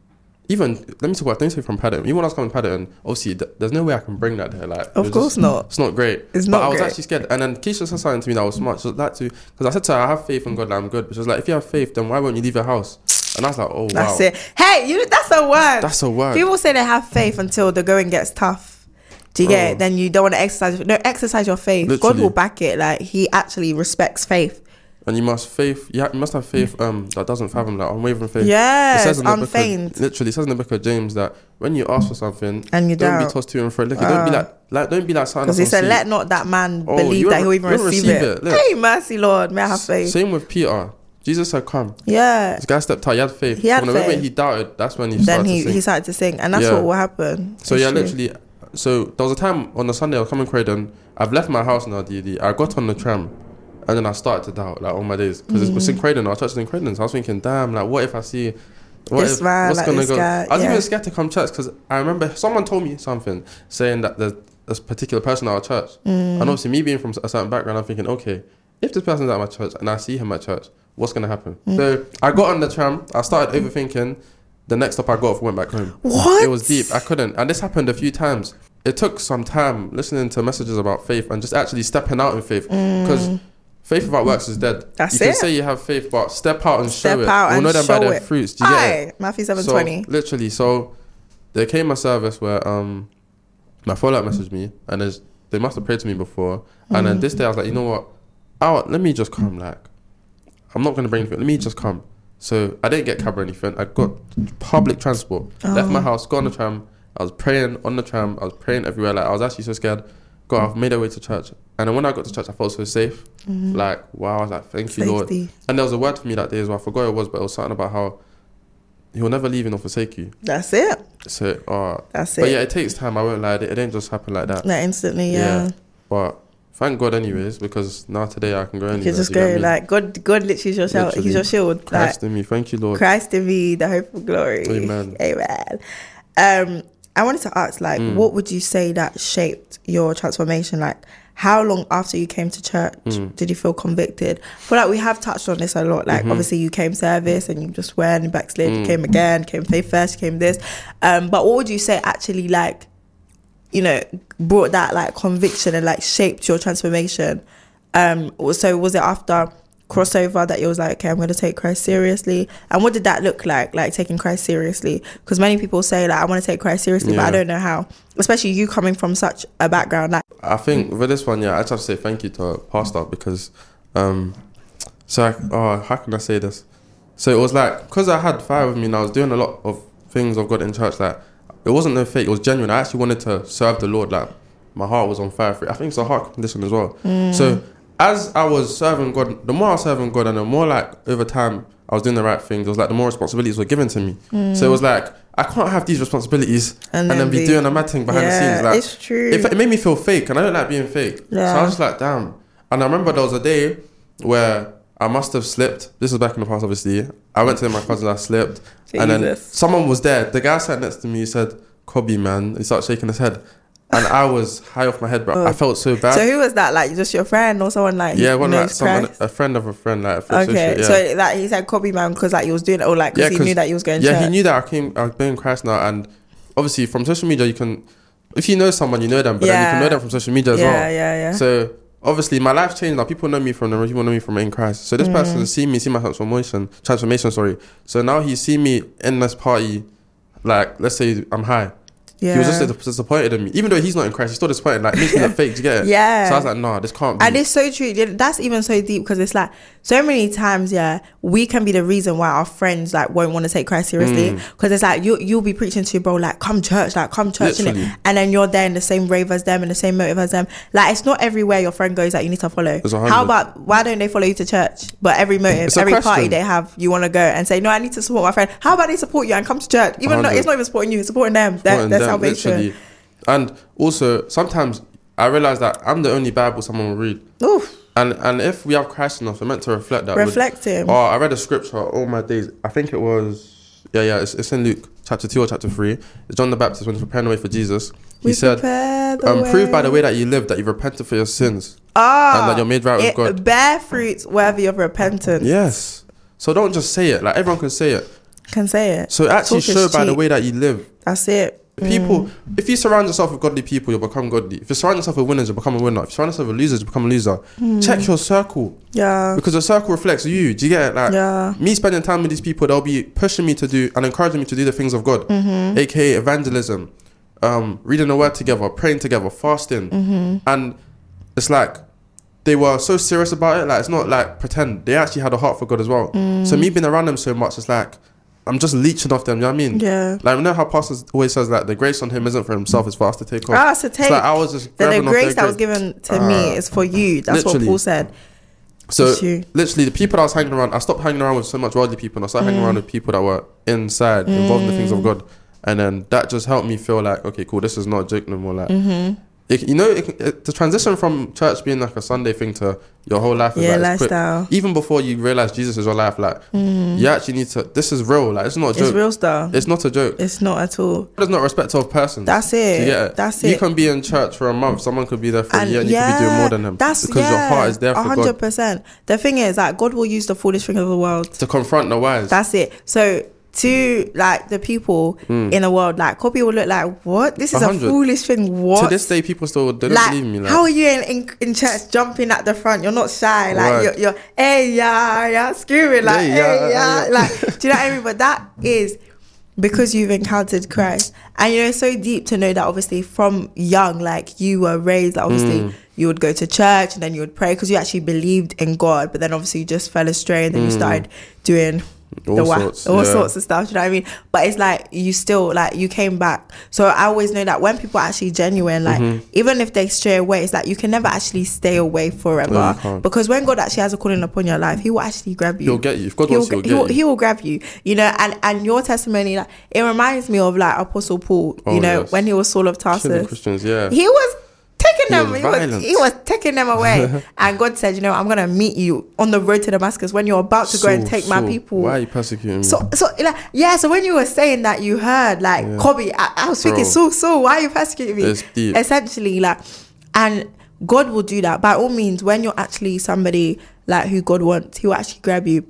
let me say from Paddington. Even when I was coming to Paddington, obviously, there's no way I can bring that there. Like, of course just, not. It's not great. But I was actually scared. And then Keisha said something to me that was smart. She was like, because I said to her, I have faith in God, like, I'm good. But she was like, if you have faith, then why won't you leave your house? And I was like, oh, that's wow. That's it. Hey, that's a word. That's a word. People say they have faith until the going gets tough. Do you get it? Then you don't want to exercise. No, exercise your faith. Literally. God will back it. Like, he actually respects faith. And you must have faith that doesn't fathom, like unwavering faith. Yeah, unfeigned. Literally, it says in the book of James that when you ask for something, and you don't be tossed to and fro. Look, don't be like something. Because he said, let not that man believe that he'll even receive it. Hey, mercy, Lord, may I have faith. Same with Peter. Jesus had come. Yeah. This guy stepped out. He had faith. When he doubted, that's when he started to sing. And that's what will happen. So literally. So there was a time on the Sunday I was coming to Croydon. I've left my house now, Didi. I got on the tram, and then I started to doubt, like, all my days, because it was in Croydon. Our church was in Croydon, so I was thinking, damn, like, what's gonna go? I was even scared to come to church, because I remember someone told me something saying that there's this particular person at our church, and obviously me being from a certain background, I'm thinking, okay, if this person's at my church and I see him at church, what's gonna happen? So I got on the tram. I started overthinking. The next stop I got off, went back home. What? It was deep. I couldn't. And this happened a few times. It took some time listening to messages about faith and just actually stepping out in faith. Because faith without works is dead. That's it. You can say you have faith, but step out and show it. Step out and show it. We'll know them by their fruits. Do you get it? Matthew 7:20. So, literally. So, there came a service where my follow-up messaged me. And they must have prayed to me before. And then this day, I was like, you know what? Let me just come. Like, I'm not going to bring anything. Let me just come. So I didn't get cab or anything. I got public transport. Left my house, got on the tram. I was praying on the tram. I was praying everywhere. Like, I was actually so scared. Got off, made our way to church. And then when I got to church, I felt so safe. Like, wow. I was like, thank you, Lord. And there was a word for me that day as well. I forgot what it was, but it was something about how he'll never leave you nor forsake you. That's it. So, that's it. But yeah, it takes time. I won't lie. It didn't just happen like that. Like, instantly, yeah. But thank God anyways, because now today I can go anywhere. You can just go, like, God literally is your shelter. He's your shield. Christ in me, thank you, Lord. Christ in me, the hope of glory. Amen. I wanted to ask, like, what would you say that shaped your transformation? Like, how long after you came to church did you feel convicted? I feel like we have touched on this a lot. Like, obviously you came service and you just went and backslid, you came again, came faith first, came this. But what would you say actually, like, you know, brought that like conviction and like shaped your transformation? So was it after crossover that you was like, okay, I'm gonna take Christ seriously? And what did that look like taking Christ seriously? Because many people say, like, I want to take Christ seriously, but I don't know how, especially you coming from such a background. Like, I think with this one, I just have to say thank you to our pastor, because how can I say this? So it was like, because I had fire with me and I was doing a lot of things I've got in church, like, it wasn't no fake, it was genuine. I actually wanted to serve the Lord. Like, my heart was on fire for it. I think it's a heart condition as well. So as I was serving God, the more I was serving God and the more, like, over time I was doing the right things, it was like the more responsibilities were given to me. So it was like, I can't have these responsibilities and then be doing a mad thing behind the scenes. Like, it's true. It made me feel fake, and I don't like being fake. So I was just like, damn. And I remember there was a day where I must have slipped. This was back in the past, obviously. I went to my cousin, I slipped. Jesus. And then someone was there. The guy sat next to me, he said, Kobby, man. He started shaking his head. And I was high off my head, bro. I felt so bad. So who was that? Like, just your friend or someone like... Yeah, one like someone, a friend of a friend. Like, okay, so like, he said, Kobby, man, because like you was doing it all, like, because he knew that you was going to church. Yeah, he knew that I was doing Christ now. And obviously from social media, you can... If you know someone, you know them. But then you can know them from social media as well. So... obviously my life's changed now. People know me from the people know me from in Christ. So this person see my transformation, sorry. So now he see me in this party, like let's say I'm high. Yeah. He was just disappointed in me. Even though he's not in Christ, he's still disappointed. Like, makes me look fake, do you get it? Yeah. So I was like, nah, this can't be. And it's so true. That's even so deep, because it's like, so many times, yeah, we can be the reason why our friends, like, won't want to take Christ seriously. Because it's like, you'll be preaching to your bro, like, come church. Innit? And then you're there in the same rave as them, and the same motive as them. Like, it's not everywhere your friend goes that you need to follow. How about, why don't they follow you to church? But every motive, every party they have, you want to go and say, no, I need to support my friend. How about they support you and come to church? Even though it's not even supporting you, it's supporting them. They're salvation. Literally. And also sometimes I realize that I'm the only Bible someone will read. Oof. And if we have Christ in us, we're meant to reflect that. Reflect him. Oh, I read a scripture all my days. I think it was it's in Luke chapter 2 or chapter 3. It's John the Baptist when he's preparing the way for Jesus. He said, prove by the way that you live that you've repented for your sins and that you're made right with God. Bear fruits worthy of repentance. Yes. So don't just say it. Like, everyone can say it. So actually show by the way that you live. That's it. People, if you surround yourself with godly people, you'll become godly. If you surround yourself with winners, you'll become a winner. If you surround yourself with losers, you'll become a loser. Check your circle. Yeah. Because your circle reflects you. Do you get it? Like, me spending time with these people, they'll be pushing me to do and encouraging me to do the things of God, aka evangelism, reading the word together, praying together, fasting. And it's like, they were so serious about it. Like, it's not like pretend. They actually had a heart for God as well. So me being around them so much, it's like, I'm just leeching off them, you know what I mean? Yeah. Like, you know how pastors always says, like, the grace on him isn't for himself, it's for us to take off. It's like, I was just grabbing the grace that was given to me is for you. That's literally what Paul said. So, literally, the people I was hanging around, I stopped hanging around with so much worldly people, and I started hanging around with people that were inside, involved in the things of God. And then that just helped me feel like, okay, cool, this is not a joke no more. Like, the transition from church being like a Sunday thing to your whole life is like lifestyle. Quick. Even before you realize Jesus is your life, like you actually need to. This is real. Like, it's not a joke. It's real stuff. It's not a joke. It's not at all. God is not respectful of persons. That's it. That's it. You can be in church for a month. Someone could be there for a year. And you could be doing more than them. Because your heart is there for 100%. God. 100%. The thing is, like, God will use the foolish thing of the world to confront the wise. That's it. So, to like the people in the world, like Kobby will look like, what? This is 100. A foolish thing. What? To this day, people still don't believe me. Like, how are you in church jumping at the front? You're not shy. Like, you're hey yeah screaming like hey yeah. Like, do you know what I mean? But that is because you've encountered Christ, and you know it's so deep to know that obviously from young, like you were raised, like obviously you would go to church and then you would pray because you actually believed in God, but then obviously you just fell astray and then you started doing all sorts of stuff, you know what I mean? But it's like you still, like, you came back. So I always know that when people are actually genuine, like even if they stray away, it's like you can never actually stay away forever, because when God actually has a calling upon your life, he will actually grab you. He'll get you. If God wants you, he will grab you, you know. And your testimony, like, it reminds me of like Apostle Paul, you know, when he was Saul of Tarsus. Christians, he was taking them, he was taking them away, and God said, you know, I'm gonna meet you on the road to Damascus when you're about to go and take my people. Why are you persecuting me? So like, so when you were saying that, you heard like Kobby, I was thinking, so why are you persecuting me? It's deep. Essentially, like, and God will do that by all means. When you're actually somebody like who God wants, he will actually grab you,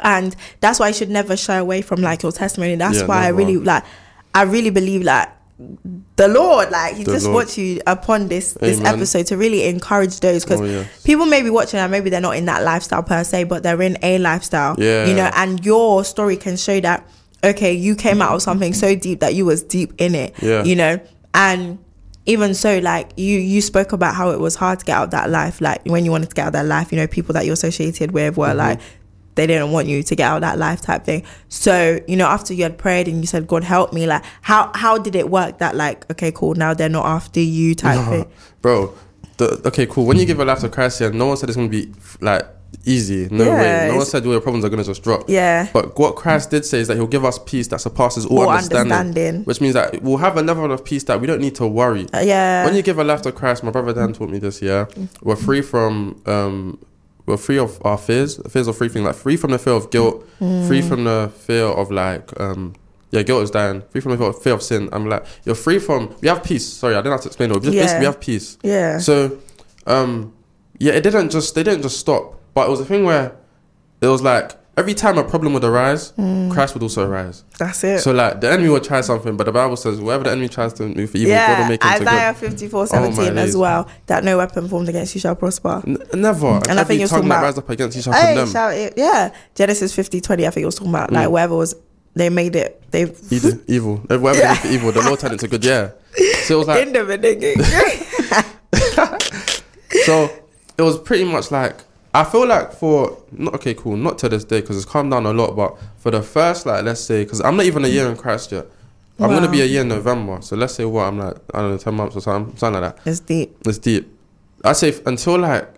and that's why you should never shy away from like your testimony. That's why I really like, I really believe like the Lord, like, he the just Lord. Wants you upon this episode to really encourage those, because people may be watching and maybe they're not in that lifestyle per se, but they're in a lifestyle, you know, and your story can show that, okay, you came out of something so deep that you was deep in it, you know. And even so, like, you spoke about how it was hard to get out of that life, like when you wanted to get out of that life, you know, people that you're associated with were like, they didn't want you to get out of that life type thing. So, you know, after you had prayed and you said, God help me, like, how did it work that, like, okay, cool, now they're not after you type thing? Bro, okay, cool. When you give your life to Christ, yeah, no one said it's going to be, like, easy. No way. No one said all your problems are going to just drop. Yeah. But what Christ did say is that he'll give us peace that surpasses all understanding. Which means that we'll have a level of peace that we don't need to worry. Yeah. When you give a life to Christ, my brother Dan taught me this, we're free from... We're free of our fears of free things, like free from the fear of guilt, free from the fear of like, guilt is dying, free from the fear of sin. I'm like, you're free from, we have peace. Sorry, I didn't have to explain it. Basically, we have peace. Yeah. So, they didn't just stop, but it was a thing where it was like, every time a problem would arise, Christ would also arise. That's it. So like the enemy will try something, but the Bible says whatever the enemy tries to move for evil, God will make it to good. Isaiah 54:17 as well, that no weapon formed against you shall prosper. Never. And every I think you're talking about rise up against you shall condemn. Shout it. Yeah. Genesis 50:20, I think it was talking about like whatever was they made it. They've evil. Whatever they did for evil, the Lord turned it to good. Yeah. So it was like in the beginning. So it was pretty much like, I feel like not to this day, because it's calmed down a lot, but for the first, like, let's say, because I'm not even a year in Christ yet. I'm going to be a year in November. So let's say I'm like, I don't know, 10 months or something like that. It's deep. I'd say until like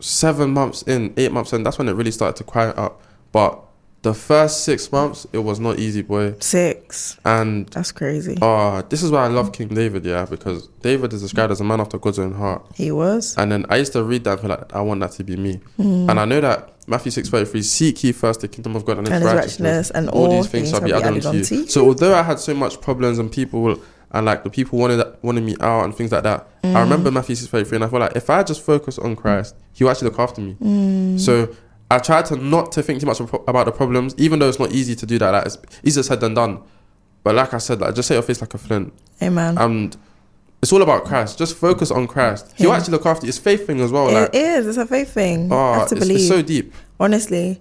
7 months in, 8 months in, that's when it really started to quiet up. But the first 6 months, it was not easy, boy. And that's crazy. This is why I love King David, yeah, because David is described as a man after God's own heart. He was. And then I used to read that and feel like, I want that to be me. And I know that Matthew 6:33, seek ye first the kingdom of God and his righteousness, and all these things shall be added unto you. So although I had so much problems and people, and like the people wanted me out and things like that, I remember Matthew 6:33, and I felt like if I just focus on Christ, he will actually look after me. So I tried to not to think too much about the problems, even though it's not easy to do that. Like, it's easier said than done. But like I said, like, just set your face like a flint. Amen. And it's all about Christ. Just focus on Christ. He'll actually look after you. It's faith thing as well. It is. It's a faith thing. I have to believe. It's so deep. Honestly.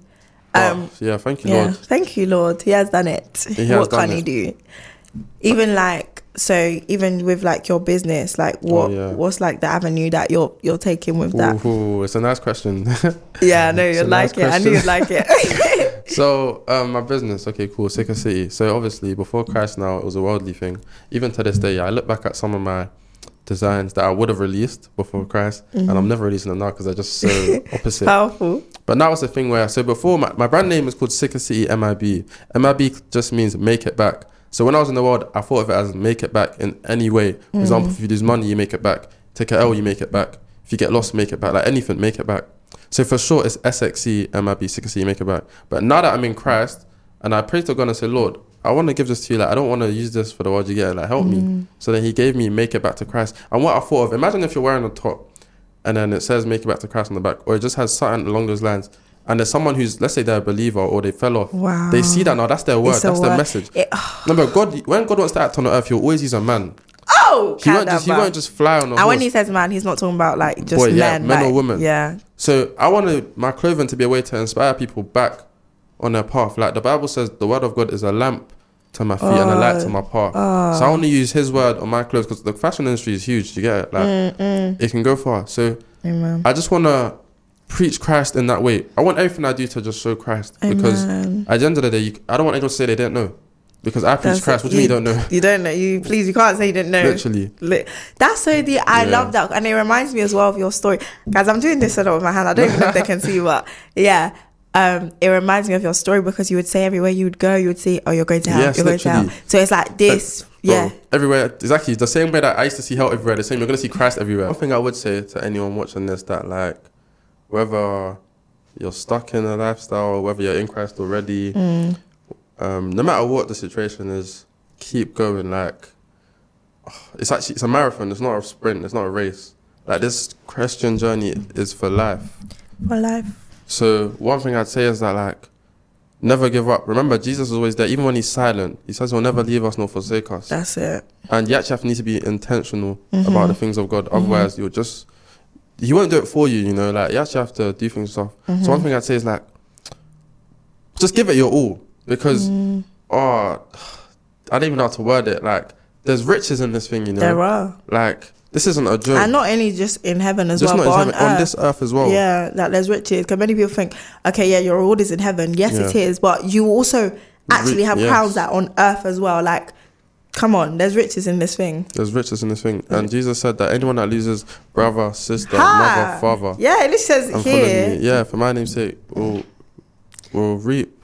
Thank you, Lord. Thank you, Lord. He has done it. What can he do? Even like, so even with like your business, like what's like the avenue that you're taking with that? Ooh, it's a nice question. Yeah, I know you'd like it. I knew you'd like it. So my business, okay, cool, Sicker City. So obviously before Christ now, it was a worldly thing. Even to this day, I look back at some of my designs that I would have released before Christ, and I'm never releasing them now because they're just so opposite. Powerful. But now it's a thing where, so before, my brand name is called Sicker City MIB. MIB just means make it back. So when I was in the world, I thought of it as make it back in any way. For example, if you lose money, you make it back. Take an L, you make it back. If you get lost, make it back. Like anything, make it back. So for sure, it's SXC, MIB, Sicker City, make it back. But now that I'm in Christ, and I pray to God and say, Lord, I want to give this to you. Like, I don't want to use this for the world, you get it. Like, help me. So then he gave me make it back to Christ. And what I thought of, imagine if you're wearing a top, and then it says make it back to Christ on the back, or it just has something along those lines. And there's someone who's, let's say they're a believer or they fell off. Wow. They see that now. That's their word. That's their message. Remember, God, when God wants to act on the earth, he'll always use a man. He won't just fly on the horse. And when he says man, he's not talking about like just men or women. Yeah. So I wanted my clothing to be a way to inspire people back on their path. Like the Bible says, the word of God is a lamp to my feet and a light to my path. So I want to use his word on my clothes because the fashion industry is huge. You get it? Like it can go far. So I just want to preach Christ in that way. I want everything I do to just show Christ. Amen. Because at the end of the day, I don't want anyone to say they don't know. Because I preach Christ. What do you mean you don't know? You don't know. You can't say you didn't know. Literally. That's so deep. I love that. And it reminds me as well of your story. Guys, I'm doing this a lot with my hand. I don't even know if they can see, but yeah. It reminds me of your story because you would say everywhere you would go, you would say, oh, you're going to hell. Yes, you're literally going to hell. So it's like this. Everywhere. Exactly. The same way that I used to see hell everywhere, the same, you're going to see Christ everywhere. One thing I would say to anyone watching this that like, whether you're stuck in a lifestyle or whether you're in Christ already, no matter what the situation is, keep going. Like, it's a marathon. It's not a sprint. It's not a race. Like, this Christian journey is for life. So one thing I'd say is that, like, never give up. Remember, Jesus is always there. Even when he's silent, he says he'll never leave us nor forsake us. That's it. And you actually have to need to be intentional about the things of God. Otherwise, you'll just... He won't do it for you, you know, like, you actually have to do things yourself. So one thing I'd say is, like, just give it your all, because, I don't even know how to word it, like, there's riches in this thing, you know. There are. Like, this isn't a joke. And not only just in heaven as just well, but on this earth as well. Yeah, like, there's riches, because many people think, okay, yeah, your reward is in heaven, it is, but you also actually have crowns that on earth as well, like, come on, there's riches in this thing. And Jesus said that anyone that loses brother, sister, mother, father. Yeah, it says here. For my name's sake, will reap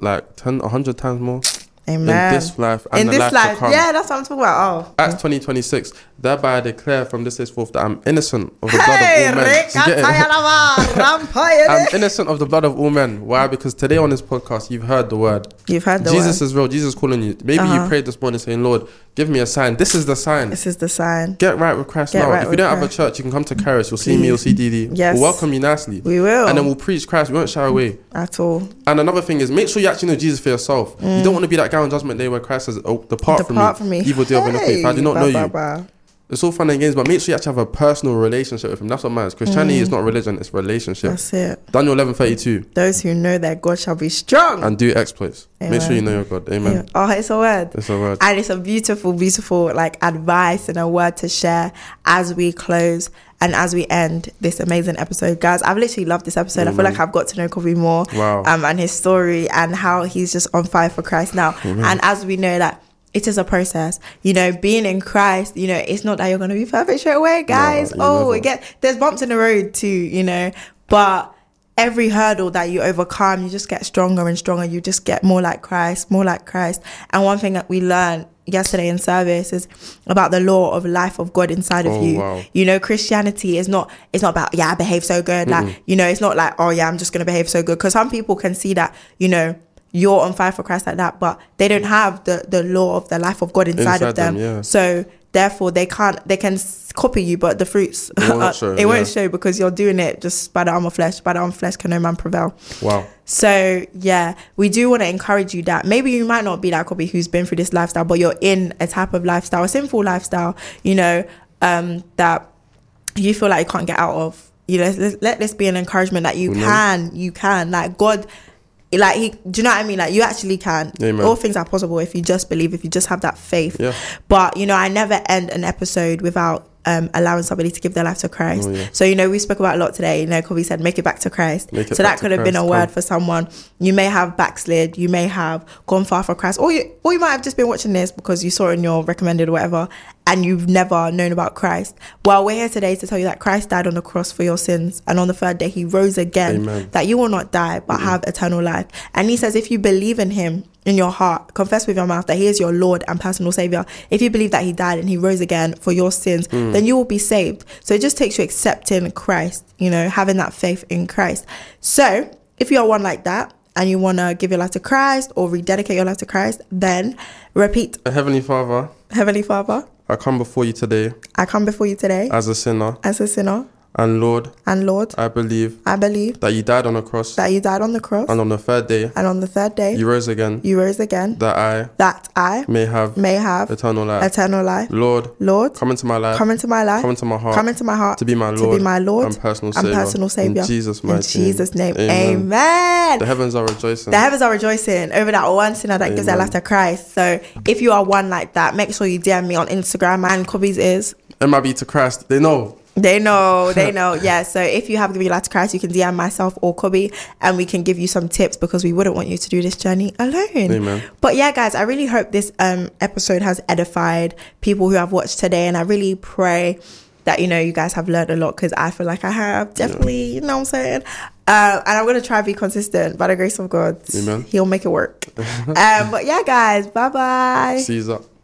like 100 times more. Amen. In this life and in the life to come. Yeah, that's what I'm talking about. Oh. Acts 20:26. Thereby I declare from this day forth that I'm innocent of the blood of all men. I'm innocent of the blood of all men. Why? Because today on this podcast, you've heard the word. You've heard the word. Jesus is real. Jesus is calling you. Maybe you prayed this morning saying, Lord, give me a sign. This is the sign. This is the sign. Get right with Christ now. If you don't have a church, you can come to Karis. You'll see me. You'll see Didi. Yes. We'll welcome you nicely. We will. And then we'll preach Christ. We won't shy away. At all. And another thing is, make sure you actually know Jesus for yourself. You don't want to be that guy on Judgment Day where Christ says, oh, depart from me, evil doer of iniquity. I do not know you. It's all fun and games, but make sure you actually have a personal relationship with him. That's what matters. Christianity is not religion, it's relationship. That's it. Daniel 11:32. Those who know that God shall be strong and do exploits. Amen. Make sure you know your God. Amen. Yeah. Oh, it's a word. It's a word. And it's a beautiful, beautiful advice and a word to share as we close and as we end this amazing episode. Guys, I've literally loved this episode. Amen. I feel like I've got to know Kobby more. Wow. And his story and how he's just on fire for Christ now. Amen. And as we know that it is a process, being in Christ, it's not that you're going to be perfect straight away, guys. There's bumps in the road too, but every hurdle that you overcome, you just get stronger and stronger. You just get more like Christ. And one thing that we learned yesterday in service is about the law of life of God inside of you. Wow. Christianity is not, it's not about, I behave so good. Mm-mm. It's not like, I'm just going to behave so good. Cause some people can see that, you're on fire for Christ like that, but they don't have the law of the life of God inside of them. Yeah. So therefore they can copy you, but the fruits it won't show because you're doing it just by the arm of flesh. By the arm of flesh can no man prevail. Wow. So we do want to encourage you that maybe you might not be like Kobby who's been through this lifestyle, but you're in a type of lifestyle, a sinful lifestyle, that you feel like you can't get out of. Let this be an encouragement that you can, God. Do you know what I mean? You actually can. Amen. All things are possible if you just believe, if you just have that faith. Yeah. But, I never end an episode without allowing somebody to give their life to Christ. Oh, yeah. So, we spoke about a lot today. Kobby said, make it back to Christ. So that could have been a word for someone. You may have backslid. You may have gone far for Christ. Or you might have just been watching this because you saw it in your recommended or whatever, and you've never known about Christ. Well, we're here today to tell you that Christ died on the cross for your sins. And on the third day, he rose again. Amen. That you will not die, but have eternal life. And he says, if you believe in him, in your heart, confess with your mouth that he is your Lord and personal savior, if you believe that he died and he rose again for your sins, then you will be saved. So it just takes you accepting Christ, having that faith in Christ. So if you are one like that and you want to give your life to Christ or rededicate your life to Christ, then repeat. Heavenly Father, I come before you today as a sinner. And Lord, I believe that you died on the cross. And on the third day. You rose again. That I may have eternal life. Lord, come into my life. Come into my heart. To be my Lord. And personal Savior. In Jesus' name. Amen. The heavens are rejoicing over that one sinner that gives their life to Christ. So if you are one like that, make sure you DM me on Instagram, and Kobby's is MIB to Christ. They know. Yeah. So if you have given your life to Christ, you can DM myself or Kobby, and we can give you some tips because we wouldn't want you to do this journey alone. Amen. But guys, I really hope this episode has edified people who have watched today, and I really pray that you guys have learned a lot, because I feel like I have definitely. You know what I'm saying? And I'm gonna try to be consistent by the grace of God. Amen. He'll make it work. But guys, bye bye. See you up.